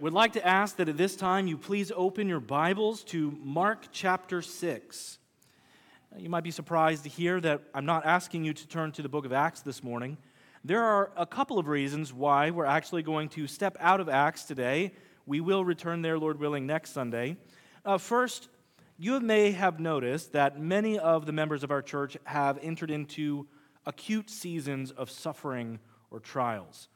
would like to ask that at this time you please open your Bibles to Mark chapter 6. You might be surprised to hear that I'm not asking you to turn to the book of Acts this morning. There are a couple of reasons why we're actually going to step out of Acts today. We will return there, Lord willing, next Sunday. First, you may have noticed that many of the members of our church have entered into acute seasons of suffering or trials.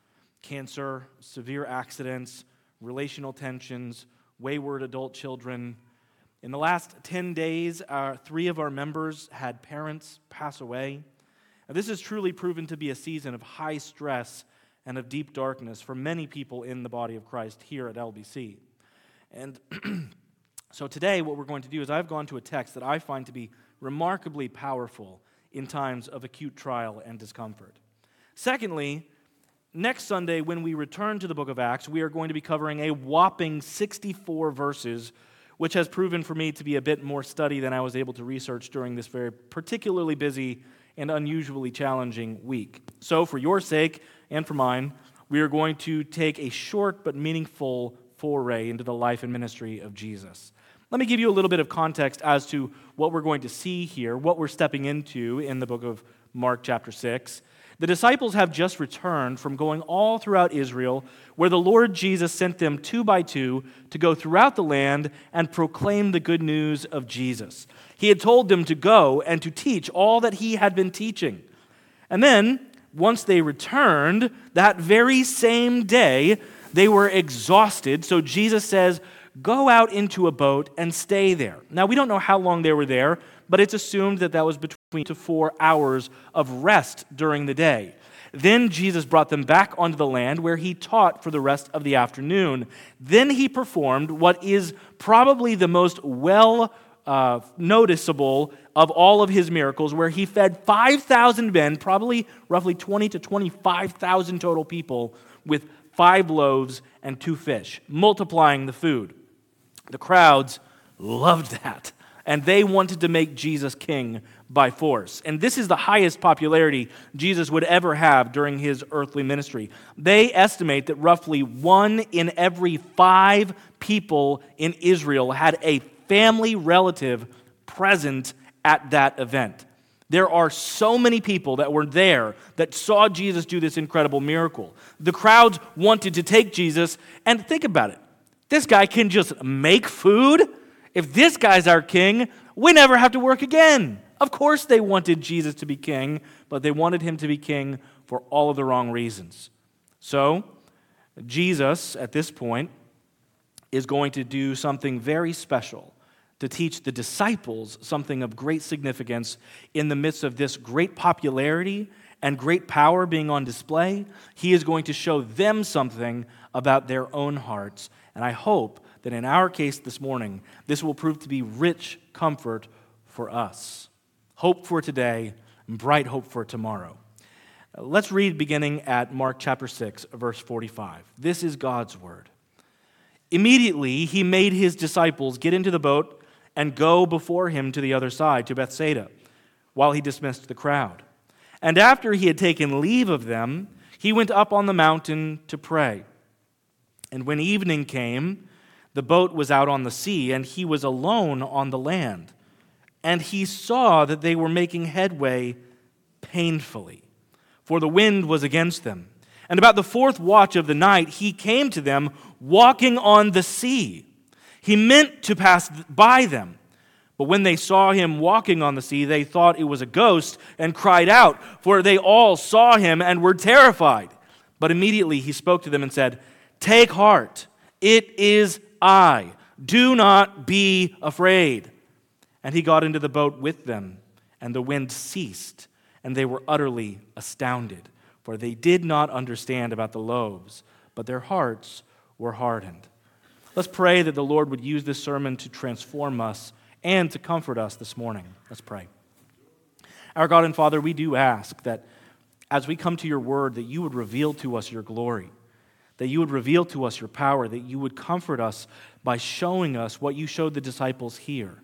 Cancer, severe accidents, relational tensions, wayward adult children. In the last 10 days, three of our members had parents pass away. Now, this has truly proven to be a season of high stress and of deep darkness for many people in the body of Christ here at LBC. And so today what we're going to do is I've gone to a text that I find to be remarkably powerful in times of acute trial and discomfort. Secondly, next Sunday, when we return to the book of Acts, we are going to be covering a whopping 64 verses, which has proven for me to be a bit more study than I was able to research during this very particularly busy and unusually challenging week. So for your sake and for mine, we are going to take a short but meaningful foray into the life and ministry of Jesus. Let me give you a little bit of context as to what we're going to see here, what we're stepping into in the book of Mark chapter 6. The disciples have just returned from going all throughout Israel, where the Lord Jesus sent them 2 by 2 to go throughout the land and proclaim the good news of Jesus. He had told them to go and to teach all that he had been teaching. And then, once they returned, that very same day, they were exhausted. So Jesus says, "Go out into a boat and stay there." Now, we don't know how long they were there, but it's assumed that that was between 2 to 4 hours of rest during the day. Then Jesus brought them back onto the land where he taught for the rest of the afternoon. Then he performed what is probably the most noticeable of all of his miracles, where he fed 5,000 men, probably roughly 20 to 25,000 total people, with 5 loaves and 2 fish, multiplying the food. The crowds loved that, and they wanted to make Jesus king by force. And this is the highest popularity Jesus would ever have during his earthly ministry. They estimate that roughly 1 in every 5 people in Israel had a family relative present at that event. There are so many people that were there that saw Jesus do this incredible miracle. The crowds wanted to take Jesus, and think about it. This guy can just make food. If this guy's our king, we never have to work again. Of course they wanted Jesus to be king, but they wanted him to be king for all of the wrong reasons. So Jesus, at this point, is going to do something very special to teach the disciples something of great significance in the midst of this great popularity and great power being on display. He is going to show them something about their own hearts, and I hope that in our case this morning, this will prove to be rich comfort for us. Hope for today, and bright hope for tomorrow. Let's read beginning at Mark chapter 6, verse 45. This is God's word. Immediately he made his disciples get into the boat and go before him to the other side, to Bethsaida, while he dismissed the crowd. And after he had taken leave of them, he went up on the mountain to pray. And when evening came, the boat was out on the sea, and he was alone on the land. And he saw that they were making headway painfully, for the wind was against them. And about the 4th watch of the night, he came to them walking on the sea. He meant to pass by them. But when they saw him walking on the sea, they thought it was a ghost and cried out, for they all saw him and were terrified. But immediately he spoke to them and said, "Take heart, it is I. Do not be afraid." And he got into the boat with them, and the wind ceased, and they were utterly astounded, for they did not understand about the loaves, but their hearts were hardened. Let's pray that the Lord would use this sermon to transform us and to comfort us this morning. Let's pray. Our God and Father, we do ask that as we come to your word, that you would reveal to us your glory, that you would reveal to us your power, that you would comfort us by showing us what you showed the disciples here,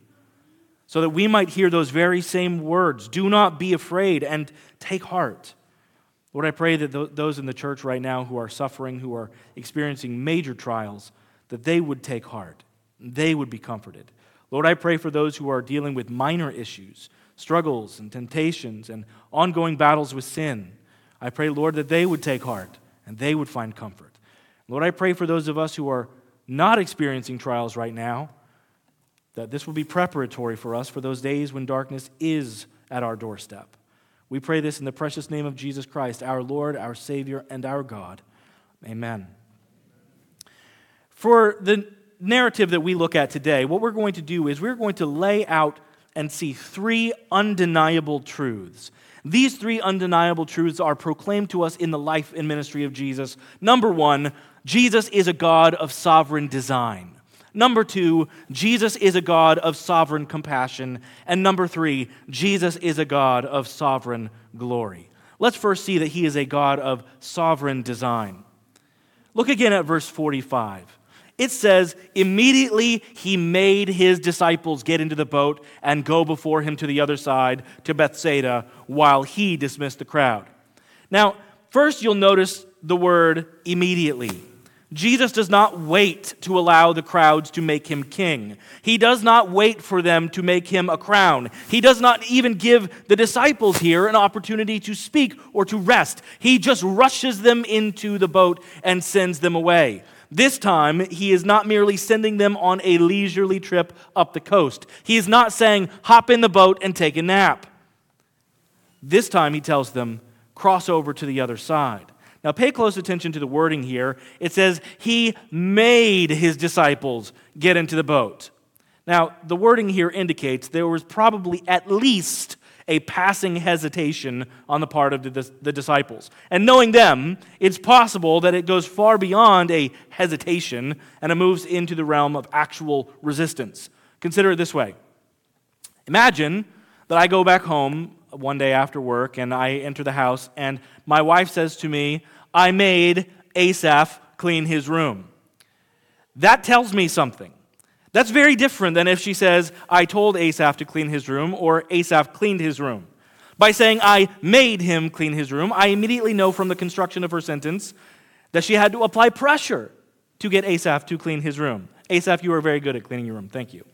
so that we might hear those very same words, "Do not be afraid," and "Take heart." Lord, I pray that those in the church right now who are suffering, who are experiencing major trials, that they would take heart, they would be comforted. Lord, I pray for those who are dealing with minor issues, struggles and temptations and ongoing battles with sin. I pray, Lord, that they would take heart and they would find comfort. Lord, I pray for those of us who are not experiencing trials right now, that this will be preparatory for us for those days when darkness is at our doorstep. We pray this in the precious name of Jesus Christ, our Lord, our Savior, and our God. Amen. For the narrative that we look at today, what we're going to do is we're going to lay out and see three undeniable truths. These three undeniable truths are proclaimed to us in the life and ministry of Jesus. Number one, Jesus is a God of sovereign design. Number two, Jesus is a God of sovereign compassion. And number three, Jesus is a God of sovereign glory. Let's first see that he is a God of sovereign design. Look again at verse 45. It says, immediately he made his disciples get into the boat and go before him to the other side, to Bethsaida, while he dismissed the crowd. Now, first you'll notice the word immediately. Jesus does not wait to allow the crowds to make him king. He does not wait for them to make him a crown. He does not even give the disciples here an opportunity to speak or to rest. He just rushes them into the boat and sends them away. This time, he is not merely sending them on a leisurely trip up the coast. He is not saying, hop in the boat and take a nap. This time, he tells them, cross over to the other side. Now, pay close attention to the wording here. It says, he made his disciples get into the boat. Now, the wording here indicates there was probably at least a passing hesitation on the part of the disciples. And knowing them, it's possible that it goes far beyond a hesitation and it moves into the realm of actual resistance. Consider it this way. Imagine that I go back home one day after work, and I enter the house, and my wife says to me, I made Asaph clean his room. That tells me something. That's very different than if she says, I told Asaph to clean his room, or Asaph cleaned his room. By saying, I made him clean his room, I immediately know from the construction of her sentence that she had to apply pressure to get Asaph to clean his room. Asaph, you are very good at cleaning your room. Thank you.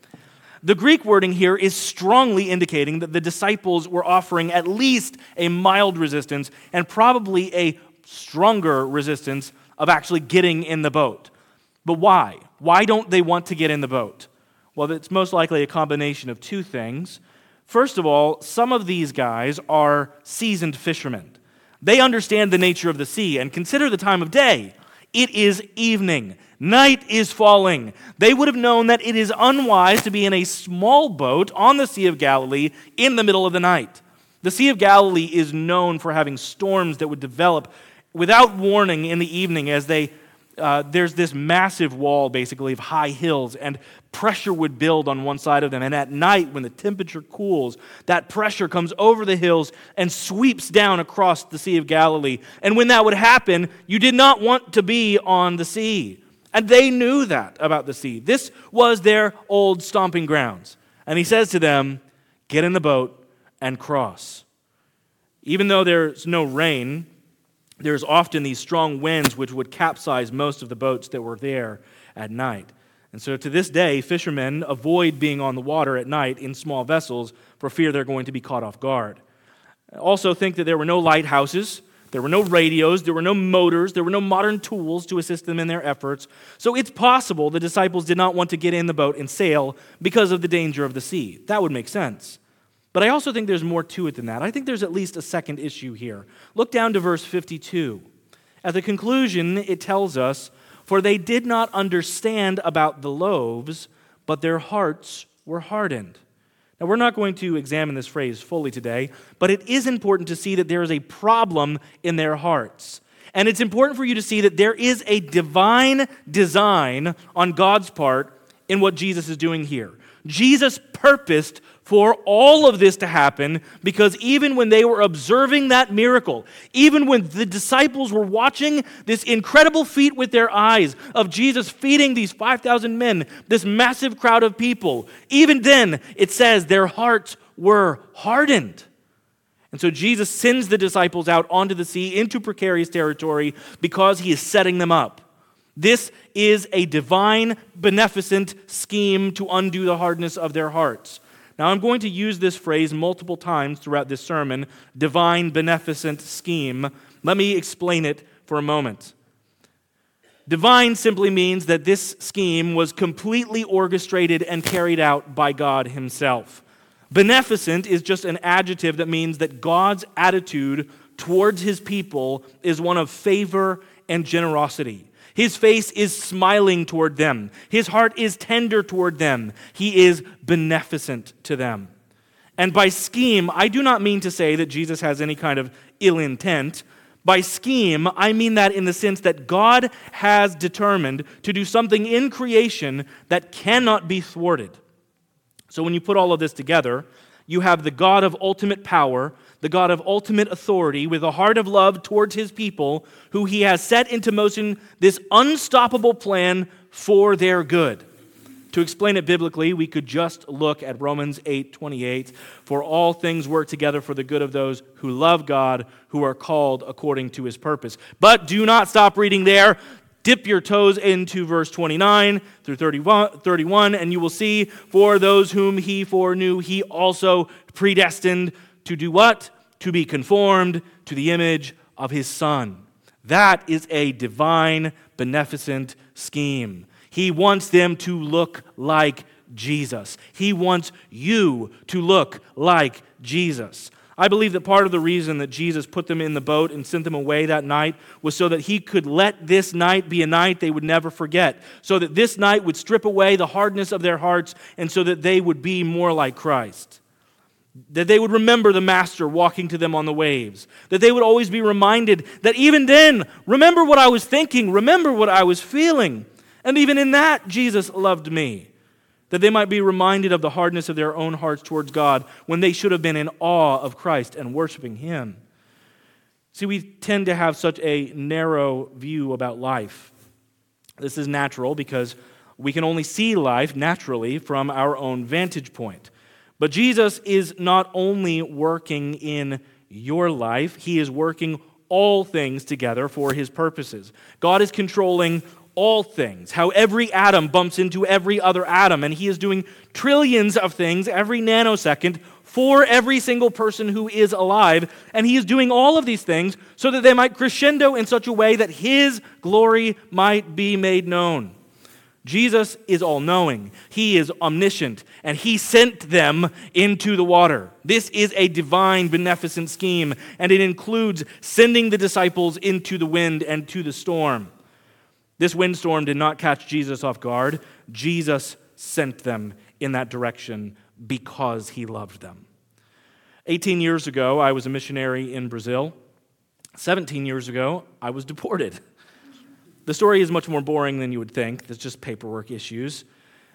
The Greek wording here is strongly indicating that the disciples were offering at least a mild resistance and probably a stronger resistance of actually getting in the boat. But why? Why don't they want to get in the boat? Well, it's most likely a combination of two things. First of all, some of these guys are seasoned fishermen. They understand the nature of the sea, and consider the time of day. It is evening. Night is falling. They would have known that it is unwise to be in a small boat on the Sea of Galilee in the middle of the night. The Sea of Galilee is known for having storms that would develop without warning in the evening as there's this massive wall, basically, of high hills, and pressure would build on one side of them. And at night, when the temperature cools, that pressure comes over the hills and sweeps down across the Sea of Galilee. And when that would happen, you did not want to be on the sea. And they knew that about the sea. This was their old stomping grounds. And he says to them, get in the boat and cross. Even though there's no rain, there's often these strong winds which would capsize most of the boats that were there at night. And so to this day, fishermen avoid being on the water at night in small vessels for fear they're going to be caught off guard. Also think that there were no lighthouses, there were no radios, there were no motors, there were no modern tools to assist them in their efforts. So it's possible the disciples did not want to get in the boat and sail because of the danger of the sea. That would make sense. But I also think there's more to it than that. I think there's at least a second issue here. Look down to verse 52. At the conclusion, it tells us, for they did not understand about the loaves, but their hearts were hardened. Now, we're not going to examine this phrase fully today, but it is important to see that there is a problem in their hearts. And it's important for you to see that there is a divine design on God's part in what Jesus is doing here. Jesus purposed for all of this to happen, because even when they were observing that miracle, even when the disciples were watching this incredible feat with their eyes of Jesus feeding these 5,000 men, this massive crowd of people, even then it says their hearts were hardened. And so Jesus sends the disciples out onto the sea into precarious territory because he is setting them up. This is a divine, beneficent scheme to undo the hardness of their hearts. Now, I'm going to use this phrase multiple times throughout this sermon, divine, beneficent scheme. Let me explain it for a moment. Divine simply means that this scheme was completely orchestrated and carried out by God himself. Beneficent is just an adjective that means that God's attitude towards his people is one of favor and generosity. His face is smiling toward them. His heart is tender toward them. He is beneficent to them. And by scheme, I do not mean to say that Jesus has any kind of ill intent. By scheme, I mean that in the sense that God has determined to do something in creation that cannot be thwarted. So when you put all of this together, you have the God of ultimate power, the God of ultimate authority, with a heart of love towards his people, who he has set into motion this unstoppable plan for their good. To explain it biblically, we could just look at Romans 8:28. For all things work together for the good of those who love God, who are called according to his purpose. But do not stop reading there. Dip your toes into verse 29 through 31, and you will see, for those whom he foreknew, he also predestined to do what? To be conformed to the image of his Son. That is a divine, beneficent scheme. He wants them to look like Jesus. He wants you to look like Jesus. I believe that part of the reason that Jesus put them in the boat and sent them away that night was so that he could let this night be a night they would never forget, so that this night would strip away the hardness of their hearts, and so that they would be more like Christ. That they would remember the Master walking to them on the waves. That they would always be reminded that even then, remember what I was thinking, remember what I was feeling. And even in that, Jesus loved me, that they might be reminded of the hardness of their own hearts towards God when they should have been in awe of Christ and worshiping him. See, we tend to have such a narrow view about life. This is natural because we can only see life naturally from our own vantage point. But Jesus is not only working in your life, he is working all things together for his purposes. God is controlling all things, how every atom bumps into every other atom, and he is doing trillions of things every nanosecond for every single person who is alive, and he is doing all of these things so that they might crescendo in such a way that his glory might be made known. Jesus is all-knowing, he is omniscient, and he sent them into the water. This is a divine, beneficent scheme, and it includes sending the disciples into the wind and to the storm. This windstorm did not catch Jesus off guard. Jesus sent them in that direction because he loved them. 18 years ago, I was a missionary in Brazil. 17 years ago, I was deported. The story is much more boring than you would think. There's just paperwork issues.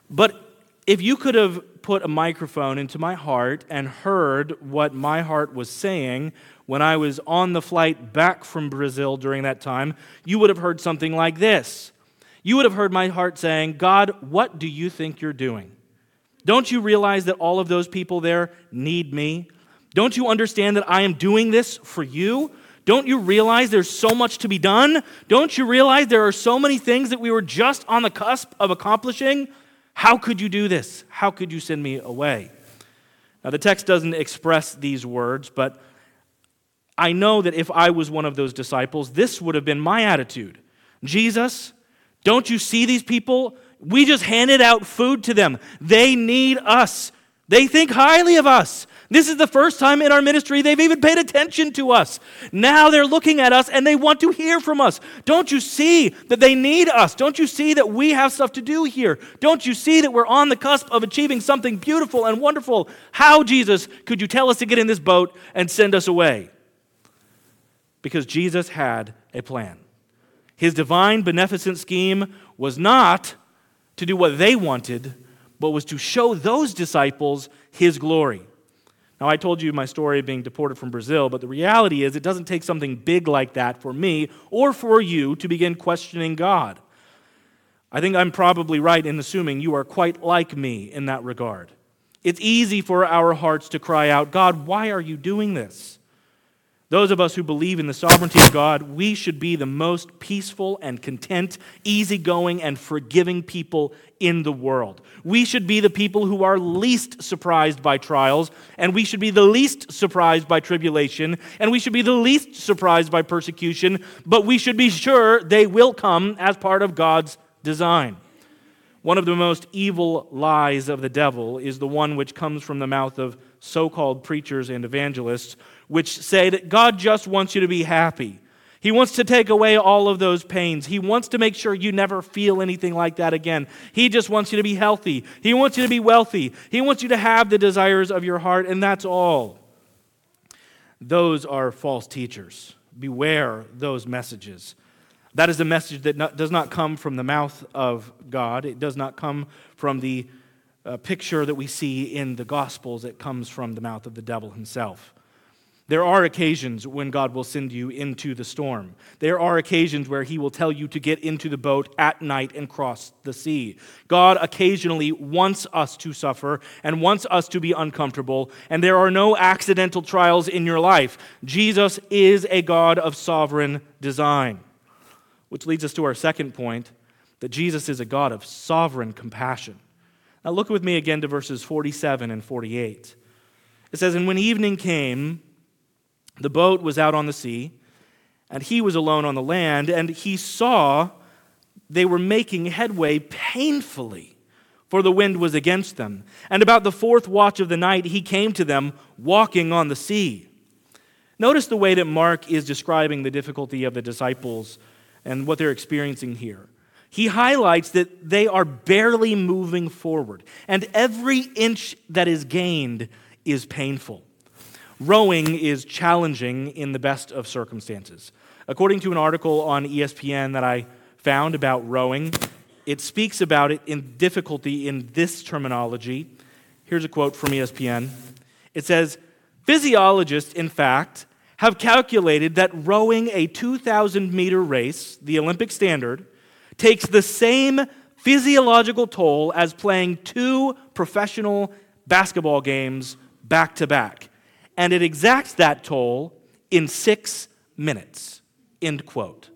But if you could have put a microphone into my heart and heard what my heart was saying when I was on the flight back from Brazil during that time, you would have heard something like this. You would have heard my heart saying, God, what do you think you're doing? Don't you realize that all of those people there need me? Don't you understand that I am doing this for you? Don't you realize there's so much to be done? Don't you realize there are so many things that we were just on the cusp of accomplishing? How could you do this? How could you send me away? Now, the text doesn't express these words, but I know that if I was one of those disciples, this would have been my attitude. Jesus, don't you see these people? We just handed out food to them. They need us. They think highly of us. This is the first time in our ministry they've even paid attention to us. Now they're looking at us and they want to hear from us. Don't you see that they need us? Don't you see that we have stuff to do here? Don't you see that we're on the cusp of achieving something beautiful and wonderful? How, Jesus, could you tell us to get in this boat and send us away? Because Jesus had a plan. His divine, beneficent scheme was not to do what they wanted, but was to show those disciples his glory. Now, I told you my story of being deported from Brazil, but the reality is it doesn't take something big like that for me or for you to begin questioning God. I think I'm probably right in assuming you are quite like me in that regard. It's easy for our hearts to cry out, God, why are you doing this? Those of us who believe in the sovereignty of God, we should be the most peaceful and content, easygoing and forgiving people in the world. We should be the people who are least surprised by trials, and we should be the least surprised by tribulation, and we should be the least surprised by persecution, but we should be sure they will come as part of God's design. One of the most evil lies of the devil is the one which comes from the mouth of so-called preachers and evangelists, which say that God just wants you to be happy. He wants to take away all of those pains. He wants to make sure you never feel anything like that again. He just wants you to be healthy. He wants you to be wealthy. He wants you to have the desires of your heart, and that's all. Those are false teachers. Beware those messages. That is a message that does not come from the mouth of God. It does not come from the picture that we see in the Gospels. It comes from the mouth of the devil himself. There are occasions when God will send you into the storm. There are occasions where he will tell you to get into the boat at night and cross the sea. God occasionally wants us to suffer and wants us to be uncomfortable, and there are no accidental trials in your life. Jesus is a God of sovereign design, which leads us to our second point, that Jesus is a God of sovereign compassion. Now look with me again to verses 47 and 48. It says, "And when evening came, the boat was out on the sea, and he was alone on the land, and he saw they were making headway painfully, for the wind was against them. And about the fourth watch of the night, he came to them walking on the sea." Notice the way that Mark is describing the difficulty of the disciples and what they're experiencing here. He highlights that they are barely moving forward, and every inch that is gained is painful. Rowing is challenging in the best of circumstances. According to an article on ESPN that I found about rowing, it speaks about it in difficulty in this terminology. Here's a quote from ESPN. It says, "Physiologists, in fact, have calculated that rowing a 2,000-meter race, the Olympic standard, takes the same physiological toll as playing 2 professional basketball games back-to-back. And it exacts that toll in 6 minutes." End quote.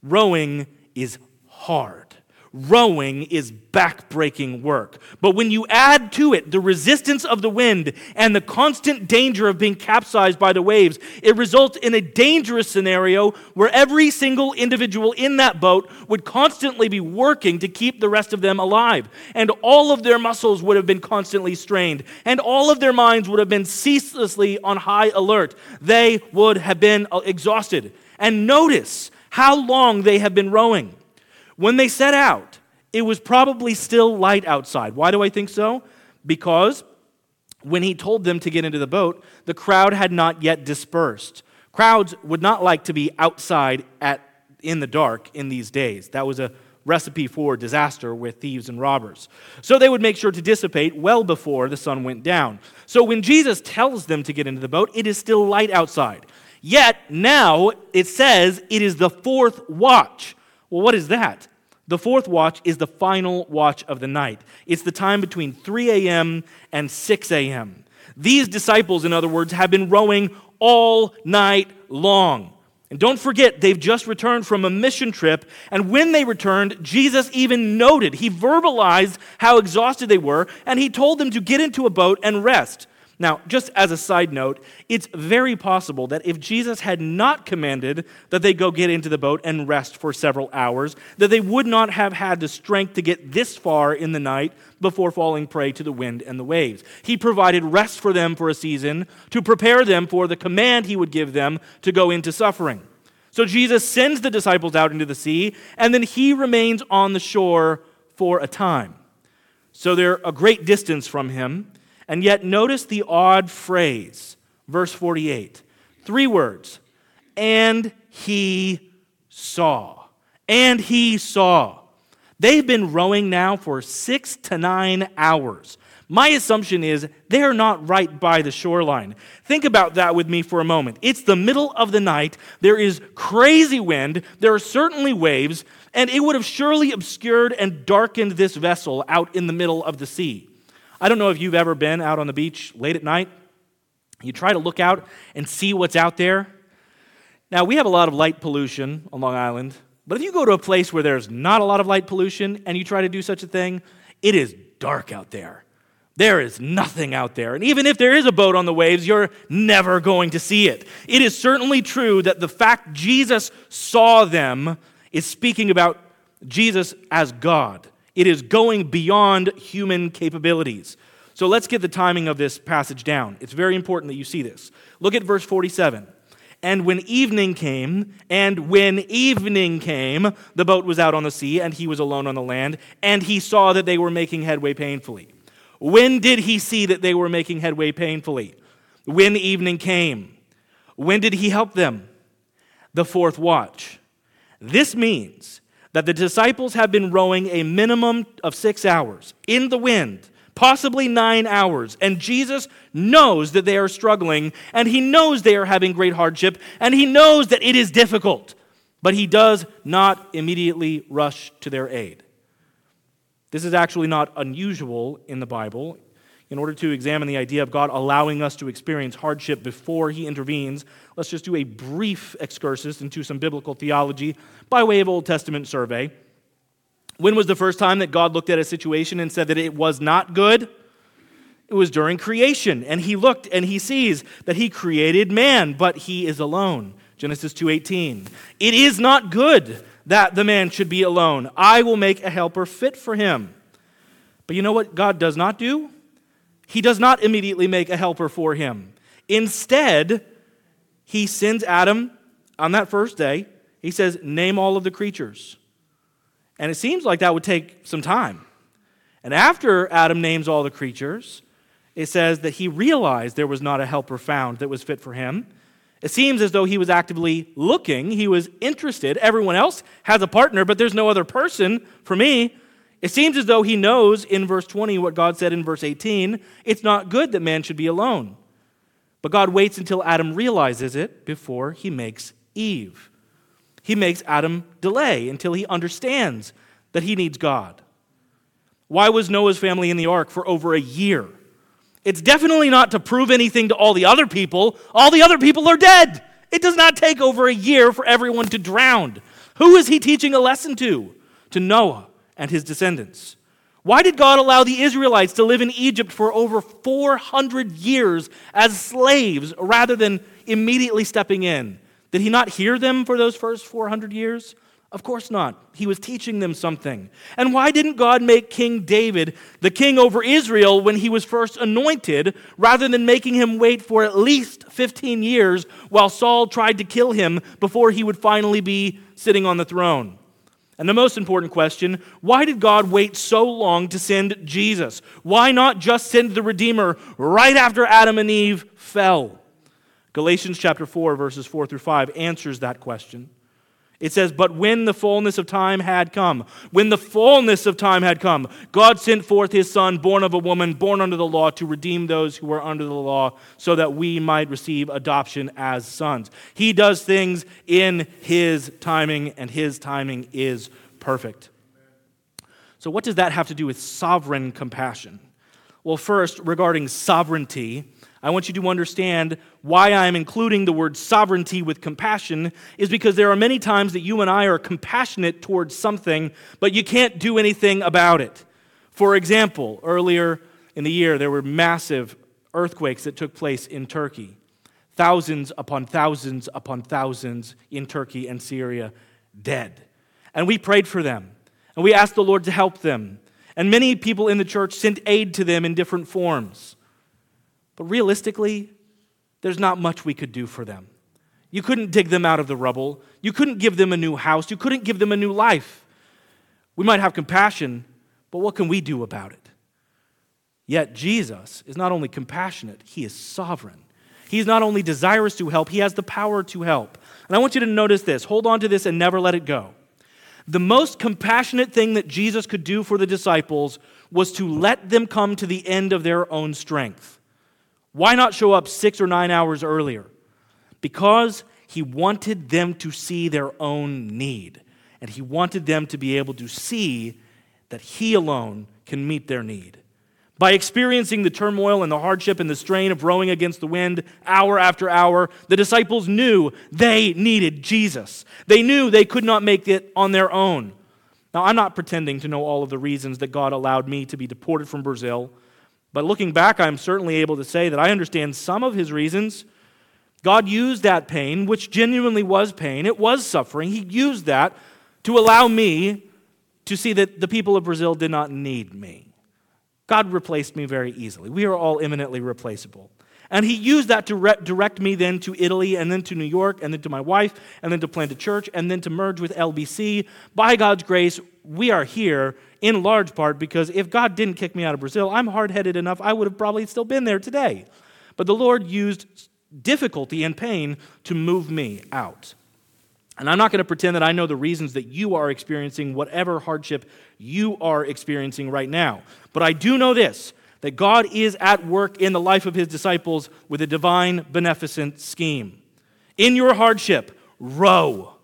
Rowing is hard. Rowing is back-breaking work. But when you add to it the resistance of the wind and the constant danger of being capsized by the waves, it results in a dangerous scenario where every single individual in that boat would constantly be working to keep the rest of them alive. And all of their muscles would have been constantly strained. And all of their minds would have been ceaselessly on high alert. They would have been exhausted. And notice how long they have been rowing. When they set out, it was probably still light outside. Why do I think so? Because when he told them to get into the boat, the crowd had not yet dispersed. Crowds would not like to be outside in the dark in these days. That was a recipe for disaster with thieves and robbers. So they would make sure to dissipate well before the sun went down. So when Jesus tells them to get into the boat, it is still light outside. Yet now it says it is the fourth watch. Well, what is that? The fourth watch is the final watch of the night. It's the time between 3 a.m. and 6 a.m. These disciples, in other words, have been rowing all night long. And don't forget, they've just returned from a mission trip, and when they returned, Jesus even noted, he verbalized how exhausted they were, and he told them to get into a boat and rest. Now, just as a side note, it's very possible that if Jesus had not commanded that they go get into the boat and rest for several hours, that they would not have had the strength to get this far in the night before falling prey to the wind and the waves. He provided rest for them for a season to prepare them for the command he would give them to go into suffering. So Jesus sends the disciples out into the sea, and then he remains on the shore for a time. So they're a great distance from him. And yet, notice the odd phrase, verse 48. 3 words, "and he saw." And he saw. They've been rowing now for 6 to 9 hours. My assumption is they're not right by the shoreline. Think about that with me for a moment. It's the middle of the night. There is crazy wind. There are certainly waves. And it would have surely obscured and darkened this vessel out in the middle of the sea. I don't know if you've ever been out on the beach late at night, You try to look out and see what's out there. Now, we have a lot of light pollution on Long Island, but if you go to a place where there's not a lot of light pollution and you try to do such a thing, it is dark out there. There is nothing out there. And even if there is a boat on the waves, you're never going to see it. It is certainly true that the fact Jesus saw them is speaking about Jesus as God. It is going beyond human capabilities. So let's get the timing of this passage down. It's very important that you see this. Look at verse 47. And when evening came, the boat was out on the sea, and he was alone on the land, and he saw that they were making headway painfully. When did he see that they were making headway painfully? When evening came. When did he help them? The fourth watch. This means that the disciples have been rowing a minimum of 6 hours in the wind, possibly 9 hours, and Jesus knows that they are struggling, and he knows they are having great hardship, and he knows that it is difficult, but he does not immediately rush to their aid. This is actually not unusual in the Bible. In order to examine the idea of God allowing us to experience hardship before he intervenes, let's just do a brief excursus into some biblical theology by way of Old Testament survey. When was the first time that God looked at a situation and said that it was not good? It was during creation, and he looked and he sees that he created man, but he is alone. Genesis 2:18. It is not good that the man should be alone. I will make a helper fit for him. But you know what God does not do? He does not immediately make a helper for him. Instead, he sends Adam on that first day. He says, name all of the creatures. And it seems like that would take some time. And after Adam names all the creatures, it says that he realized there was not a helper found that was fit for him. It seems as though he was actively looking. He was interested. Everyone else has a partner, but there's no other person for me. It seems as though he knows in verse 20 what God said in verse 18. It's not good that man should be alone. But God waits until Adam realizes it before he makes Eve. He makes Adam delay until he understands that he needs God. Why was Noah's family in the ark for over a year? It's definitely not to prove anything to all the other people. All the other people are dead. It does not take over a year for everyone to drown. Who is he teaching a lesson to? To Noah and his descendants. Why did God allow the Israelites to live in Egypt for over 400 years as slaves rather than immediately stepping in? Did he not hear them for those first 400 years? Of course not. He was teaching them something. And why didn't God make King David the king over Israel when he was first anointed, rather than making him wait for at least 15 years while Saul tried to kill him before he would finally be sitting on the throne? And the most important question, why did God wait so long to send Jesus? Why not just send the Redeemer right after Adam and Eve fell? Galatians chapter 4, verses 4 through 5 answers that question. It says, but when the fullness of time had come, God sent forth his Son, born of a woman, born under the law, to redeem those who were under the law, so that we might receive adoption as sons. He does things in his timing, and his timing is perfect. So what does that have to do with sovereign compassion? Well, first, regarding sovereignty, I want you to understand why I'm including the word sovereignty with compassion is because there are many times that you and I are compassionate towards something, but you can't do anything about it. For example, earlier in the year, there were massive earthquakes that took place in Turkey. Thousands upon thousands upon thousands in Turkey and Syria dead. And we prayed for them, and we asked the Lord to help them. And many people in the church sent aid to them in different forms. But realistically, there's not much we could do for them. You couldn't dig them out of the rubble. You couldn't give them a new house. You couldn't give them a new life. We might have compassion, but what can we do about it? Yet Jesus is not only compassionate, he is sovereign. He is not only desirous to help, he has the power to help. And I want you to notice this. Hold on to this and never let it go. The most compassionate thing that Jesus could do for the disciples was to let them come to the end of their own strength. Why not show up 6 or 9 hours earlier? Because he wanted them to see their own need. And he wanted them to be able to see that he alone can meet their need. By experiencing the turmoil and the hardship and the strain of rowing against the wind hour after hour, the disciples knew they needed Jesus. They knew they could not make it on their own. Now, I'm not pretending to know all of the reasons that God allowed me to be deported from Brazil, but looking back, I'm certainly able to say that I understand some of his reasons. God used that pain, which genuinely was pain. It was suffering. He used that to allow me to see that the people of Brazil did not need me. God replaced me very easily. We are all imminently replaceable. And he used that to direct me then to Italy, and then to New York, and then to my wife, and then to plant a church, and then to merge with LBC. By God's grace, we are here in large part because if God didn't kick me out of Brazil, I'm hard-headed enough, I would have probably still been there today. But the Lord used difficulty and pain to move me out. And I'm not going to pretend that I know the reasons that you are experiencing whatever hardship you are experiencing right now. But I do know this, that God is at work in the life of his disciples with a divine beneficent scheme. In your hardship, row.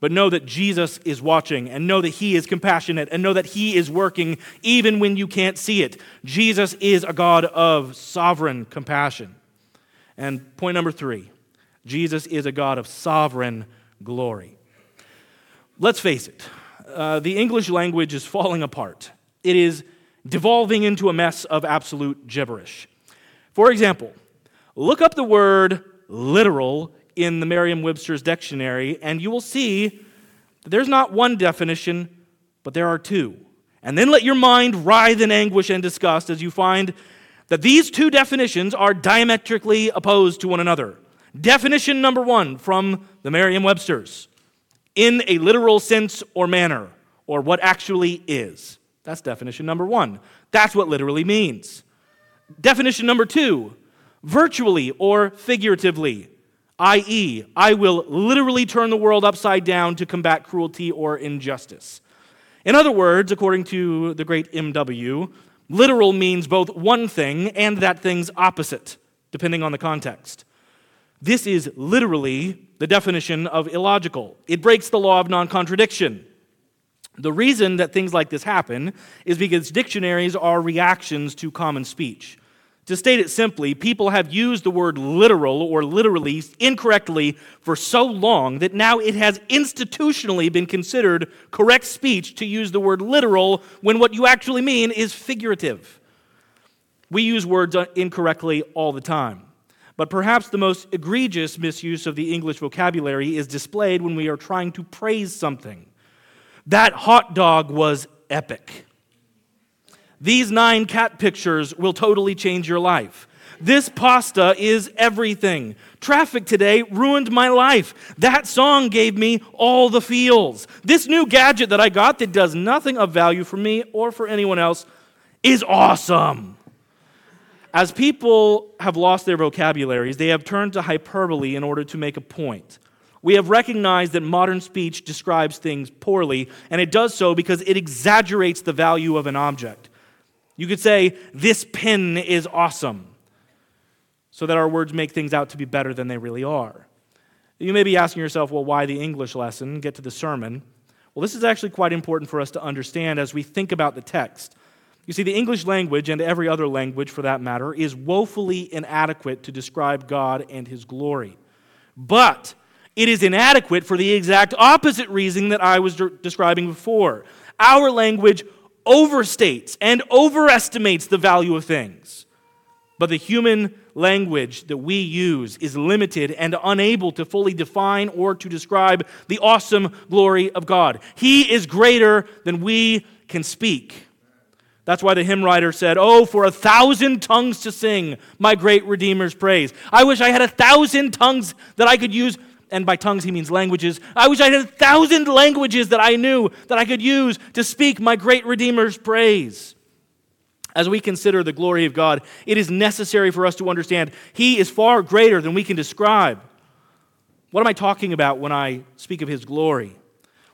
But know that Jesus is watching, and know that he is compassionate, and know that he is working even when you can't see it. Jesus is a God of sovereign compassion. And point number 3, Jesus is a God of sovereign glory. Let's face it, the English language is falling apart. It is devolving into a mess of absolute gibberish. For example, look up the word literal in the Merriam-Webster's dictionary, and you will see that there's not one definition, but there are 2. And then let your mind writhe in anguish and disgust as you find that these 2 definitions are diametrically opposed to one another. Definition number 1 from the Merriam-Webster's: in a literal sense or manner, or what actually is. That's definition number 1. That's what literally means. Definition number 2, virtually or figuratively, i.e., I will literally turn the world upside down to combat cruelty or injustice. In other words, according to the great M.W., literal means both one thing and that thing's opposite, depending on the context. This is literally the definition of illogical. It breaks the law of non-contradiction. The reason that things like this happen is because dictionaries are reactions to common speech. To state it simply, people have used the word literal or literally incorrectly for so long that now it has institutionally been considered correct speech to use the word literal when what you actually mean is figurative. We use words incorrectly all the time. But perhaps the most egregious misuse of the English vocabulary is displayed when we are trying to praise something. That hot dog was epic. These 9 cat pictures will totally change your life. This pasta is everything. Traffic today ruined my life. That song gave me all the feels. This new gadget that I got that does nothing of value for me or for anyone else is awesome. As people have lost their vocabularies, they have turned to hyperbole in order to make a point. We have recognized that modern speech describes things poorly, and it does so because it exaggerates the value of an object. You could say, this pen is awesome, so that our words make things out to be better than they really are. You may be asking yourself, well, why the English lesson? Get to the sermon. Well, this is actually quite important for us to understand as we think about the text. You see, the English language, and every other language for that matter, is woefully inadequate to describe God and his glory. But it is inadequate for the exact opposite reason that I was describing before. Our language overstates and overestimates the value of things. But the human language that we use is limited and unable to fully define or to describe the awesome glory of God. He is greater than we can speak. That's why the hymn writer said, oh, for 1,000 tongues to sing my great Redeemer's praise. I wish I had 1,000 tongues that I could use, and by tongues he means languages. I wish I had 1,000 languages that I knew that I could use to speak my great Redeemer's praise. As we consider the glory of God, it is necessary for us to understand he is far greater than we can describe. What am I talking about when I speak of his glory?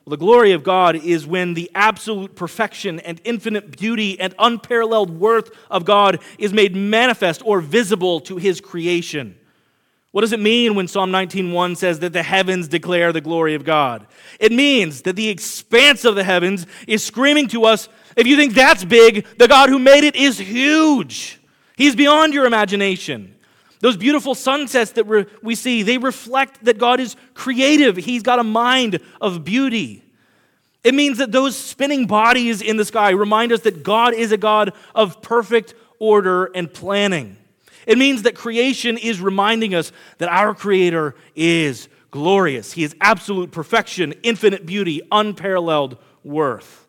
Well, the glory of God is when the absolute perfection and infinite beauty and unparalleled worth of God is made manifest or visible to his creation. What does it mean when Psalm 19:1 says that the heavens declare the glory of God? It means that the expanse of the heavens is screaming to us If you think that's big, the God who made it is huge. He's beyond your imagination. Those beautiful sunsets that we see, they reflect that God is creative. He's got a mind of beauty. It means that those spinning bodies in the sky remind us that God is a God of perfect order and planning. It means that creation is reminding us that our Creator is glorious. He is absolute perfection, infinite beauty, unparalleled worth.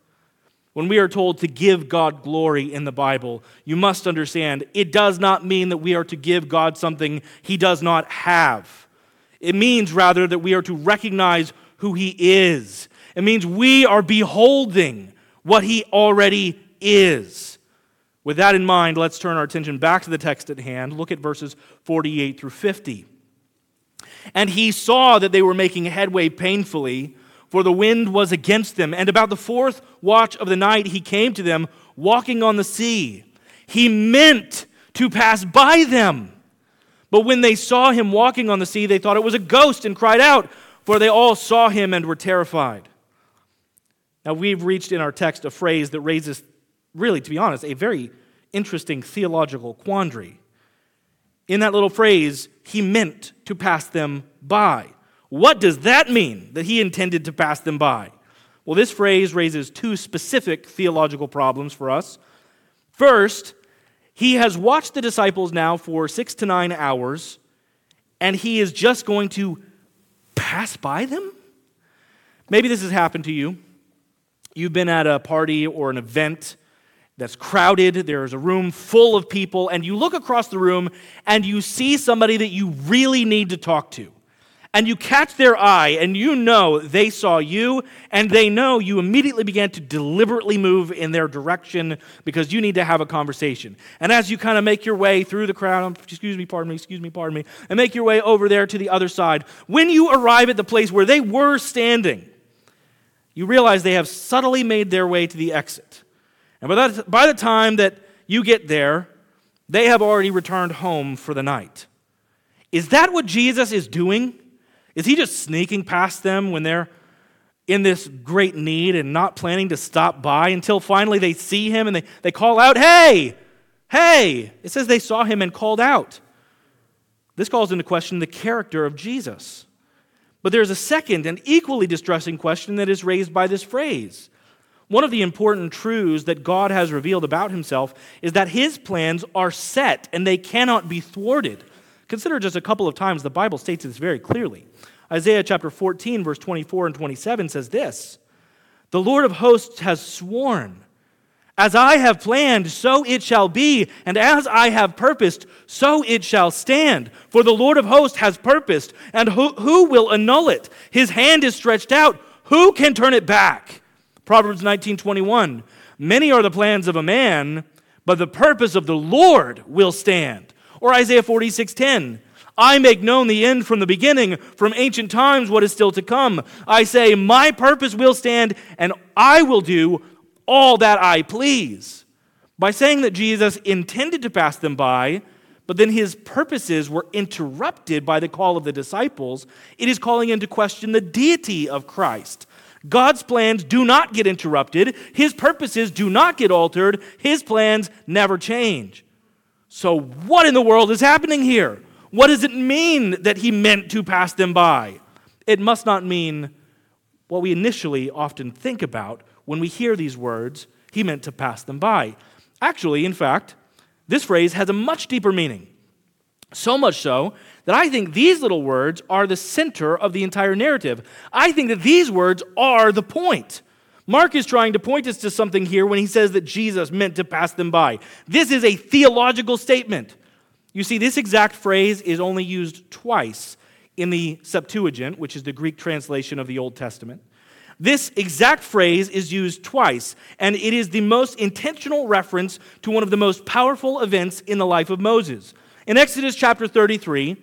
When we are told to give God glory in the Bible, you must understand it does not mean that we are to give God something He does not have. It means, rather, that we are to recognize who He is. It means we are beholding what He already is. With that in mind, let's turn our attention back to the text at hand. Look at verses 48 through 50. And he saw that they were making headway painfully, for the wind was against them. And about the fourth watch of the night, he came to them, walking on the sea. He meant to pass by them. But when they saw him walking on the sea, they thought it was a ghost and cried out, for they all saw him and were terrified. Now, we've reached in our text a phrase that raises really, to be honest, a very interesting theological quandary. In that little phrase, he meant to pass them by. What does that mean, that he intended to pass them by? Well, this phrase raises two specific theological problems for us. First, he has watched the disciples now for 6 to 9 hours, and he is just going to pass by them? Maybe this has happened to you. You've been at a party or an event that's crowded, there's a room full of people, and you look across the room and you see somebody that you really need to talk to. And you catch their eye and you know they saw you and they know you immediately began to deliberately move in their direction because you need to have a conversation. And as you kind of make your way through the crowd, excuse me, pardon me, and make your way over there to the other side, when you arrive at the place where they were standing, you realize they have subtly made their way to the exit. And by the time that you get there, they have already returned home for the night. Is that what Jesus is doing? Is he just sneaking past them when they're in this great need and not planning to stop by until finally they see him and they call out, "Hey! Hey!" It says they saw him and called out. This calls into question the character of Jesus. But there's a second and equally distressing question that is raised by this phrase. One of the important truths that God has revealed about himself is that his plans are set and they cannot be thwarted. Consider just a couple of times the Bible states this very clearly. Isaiah chapter 14, verse 24 and 27 says this, "The Lord of hosts has sworn, as I have planned, so it shall be, and as I have purposed, so it shall stand. For the Lord of hosts has purposed, and who will annul it? His hand is stretched out, who can turn it back?" Proverbs 19:21, "Many are the plans of a man, but the purpose of the Lord will stand." Or Isaiah 46:10, "I make known the end from the beginning, from ancient times what is still to come. I say, my purpose will stand, and I will do all that I please." By saying that Jesus intended to pass them by, but then his purposes were interrupted by the call of the disciples, it is calling into question the deity of Christ. God's plans do not get interrupted. His purposes do not get altered. His plans never change. So what in the world is happening here? What does it mean that he meant to pass them by? It must not mean what we initially often think about when we hear these words, he meant to pass them by. Actually, in fact, this phrase has a much deeper meaning. So much so that I think these little words are the center of the entire narrative. I think that these words are the point. Mark is trying to point us to something here when he says that Jesus meant to pass them by. This is a theological statement. You see, this exact phrase is only used twice in the Septuagint, which is the Greek translation of the Old Testament. This exact phrase is used twice, and it is the most intentional reference to one of the most powerful events in the life of Moses. In Exodus chapter 33,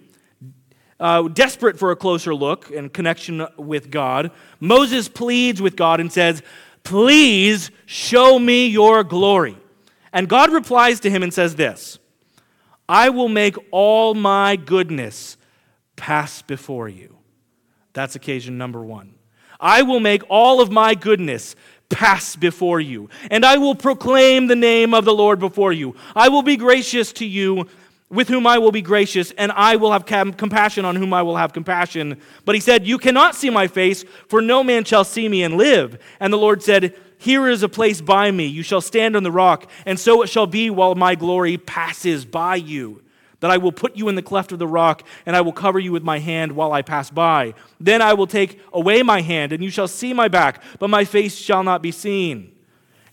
desperate for a closer look and connection with God, Moses pleads with God and says, "Please show me your glory." And God replies to him and says this, "I will make all my goodness pass before you." That's occasion number one. I will make all of my goodness pass before you, and I will proclaim the name of the Lord before you. I will be gracious to you, with whom I will be gracious, and I will have compassion on whom I will have compassion. But he said, you cannot see my face, for no man shall see me and live. And the Lord said, here is a place by me. You shall stand on the rock, and so it shall be while my glory passes by you, that I will put you in the cleft of the rock, and I will cover you with my hand while I pass by. Then I will take away my hand, and you shall see my back, but my face shall not be seen.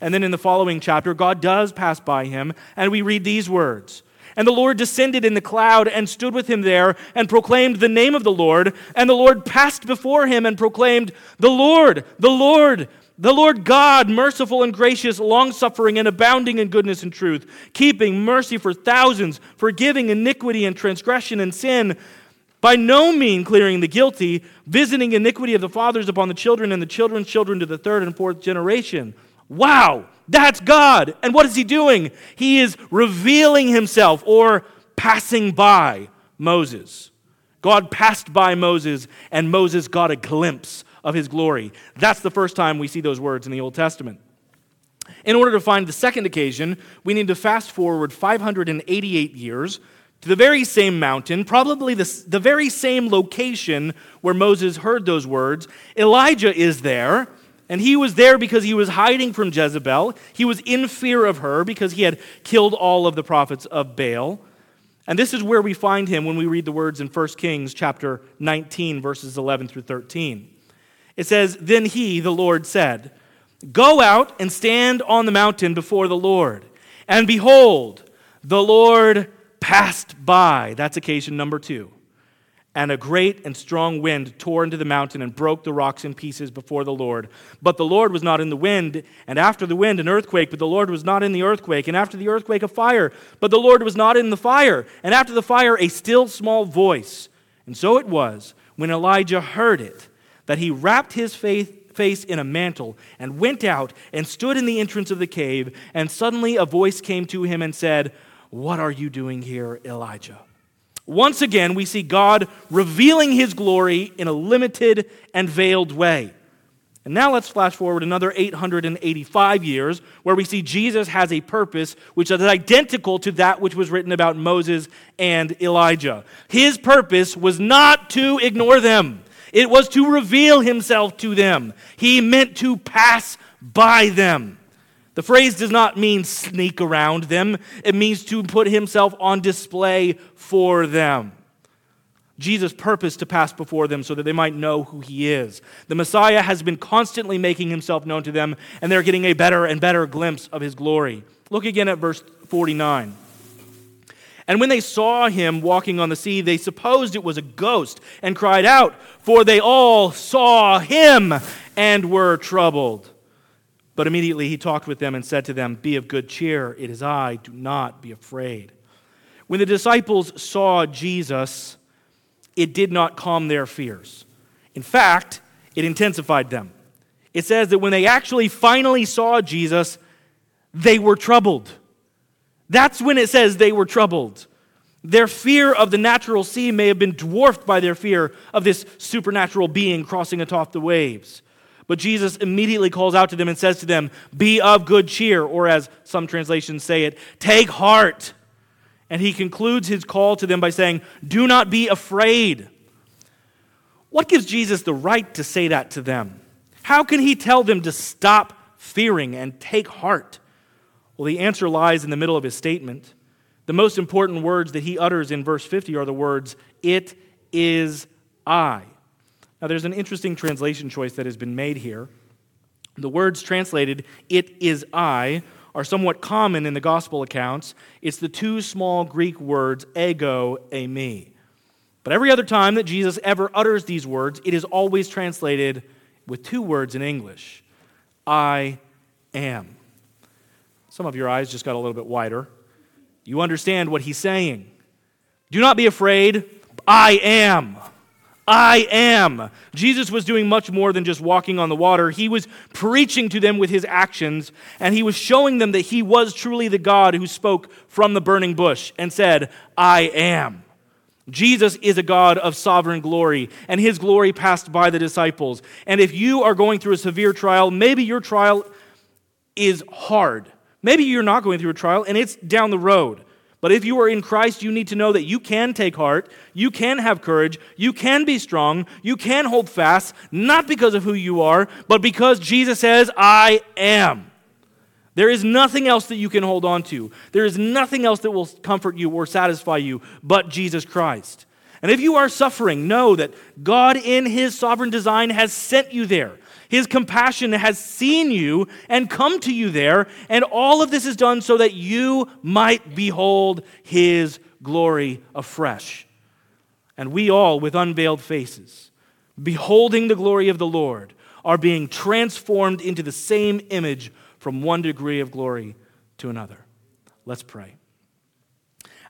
And then in the following chapter, God does pass by him, and we read these words. And the Lord descended in the cloud and stood with him there and proclaimed the name of the Lord. And the Lord passed before him and proclaimed, the Lord, the Lord, the Lord God, merciful and gracious, long-suffering and abounding in goodness and truth, keeping mercy for thousands, forgiving iniquity and transgression and sin, by no mean clearing the guilty, visiting iniquity of the fathers upon the children and the children's children to the third and fourth generation. Wow, that's God. And what is he doing? He is revealing himself or passing by Moses. God passed by Moses, and Moses got a glimpse of his glory. That's the first time we see those words in the Old Testament. In order to find the second occasion, we need to fast forward 588 years to the very same mountain, probably the very same location where Moses heard those words. Elijah is there. And he was there because he was hiding from Jezebel. He was in fear of her because he had killed all of the prophets of Baal. And this is where we find him when we read the words in 1 Kings chapter 19, verses 11 through 13. It says, then he, the Lord, said, go out and stand on the mountain before the Lord. And behold, the Lord passed by. That's occasion number 2. And a great and strong wind tore into the mountain and broke the rocks in pieces before the Lord. But the Lord was not in the wind, and after the wind an earthquake, but the Lord was not in the earthquake, and after the earthquake a fire, but the Lord was not in the fire, and after the fire a still small voice. And so it was, when Elijah heard it, that he wrapped his face in a mantle and went out and stood in the entrance of the cave, and suddenly a voice came to him and said, what are you doing here, Elijah? Once again, we see God revealing his glory in a limited and veiled way. And now let's flash forward another 885 years, where we see Jesus has a purpose which is identical to that which was written about Moses and Elijah. His purpose was not to ignore them. It was to reveal himself to them. He meant to pass by them. The phrase does not mean sneak around them. It means to put himself on display for them. Jesus purposed to pass before them so that they might know who he is. The Messiah has been constantly making himself known to them, and they're getting a better and better glimpse of his glory. Look again at verse 49. And when they saw him walking on the sea, they supposed it was a ghost and cried out, for they all saw him and were troubled. But immediately he talked with them and said to them, be of good cheer, it is I, do not be afraid. When the disciples saw Jesus, it did not calm their fears. In fact, it intensified them. It says that when they actually finally saw Jesus, they were troubled. That's when it says they were troubled. Their fear of the natural sea may have been dwarfed by their fear of this supernatural being crossing atop the waves. But Jesus immediately calls out to them and says to them, be of good cheer, or as some translations say it, take heart. And he concludes his call to them by saying, do not be afraid. What gives Jesus the right to say that to them? How can he tell them to stop fearing and take heart? Well, the answer lies in the middle of his statement. The most important words that he utters in verse 50 are the words, it is I. Now, there's an interesting translation choice that has been made here. The words translated, it is I, are somewhat common in the gospel accounts. It's the two small Greek words, ego, eimi. But every other time that Jesus ever utters these words, it is always translated with two words in English, I am. Some of your eyes just got a little bit wider. You understand what he's saying. Do not be afraid, I am. I am. Jesus was doing much more than just walking on the water. He was preaching to them with his actions, and he was showing them that he was truly the God who spoke from the burning bush and said, I am. Jesus is a God of sovereign glory, and his glory passed by the disciples. And if you are going through a severe trial, maybe your trial is hard. Maybe you're not going through a trial, and it's down the road. But if you are in Christ, you need to know that you can take heart, you can have courage, you can be strong, you can hold fast, not because of who you are, but because Jesus says, I am. There is nothing else that you can hold on to. There is nothing else that will comfort you or satisfy you but Jesus Christ. And if you are suffering, know that God in his sovereign design has sent you there. His compassion has seen you and come to you there, and all of this is done so that you might behold his glory afresh. And we all, with unveiled faces, beholding the glory of the Lord, are being transformed into the same image from one degree of glory to another. Let's pray.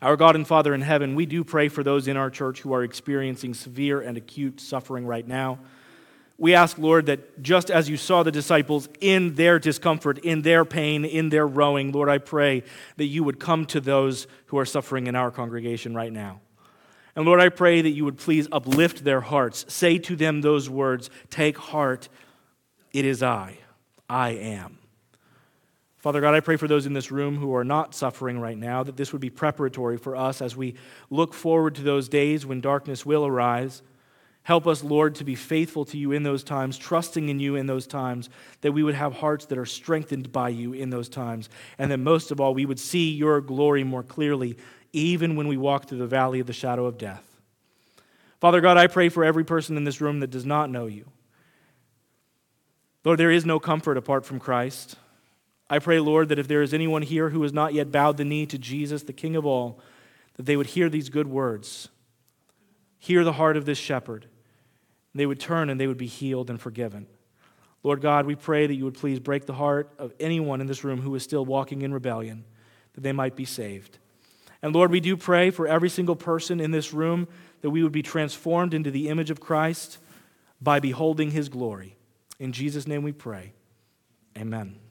Our God and Father in heaven, we do pray for those in our church who are experiencing severe and acute suffering right now. We ask, Lord, that just as you saw the disciples in their discomfort, in their pain, in their rowing, Lord, I pray that you would come to those who are suffering in our congregation right now. And Lord, I pray that you would please uplift their hearts. Say to them those words, take heart, it is I am. Father God, I pray for those in this room who are not suffering right now, that this would be preparatory for us as we look forward to those days when darkness will arise. Help us, Lord, to be faithful to you in those times, trusting in you in those times, that we would have hearts that are strengthened by you in those times, and that most of all, we would see your glory more clearly, even when we walk through the valley of the shadow of death. Father God, I pray for every person in this room that does not know you. Lord, there is no comfort apart from Christ. I pray, Lord, that if there is anyone here who has not yet bowed the knee to Jesus, the King of all, that they would hear these good words, hear the heart of this shepherd, they would turn and they would be healed and forgiven. Lord God, we pray that you would please break the heart of anyone in this room who is still walking in rebellion, that they might be saved. And Lord, we do pray for every single person in this room that we would be transformed into the image of Christ by beholding his glory. In Jesus' name we pray. Amen.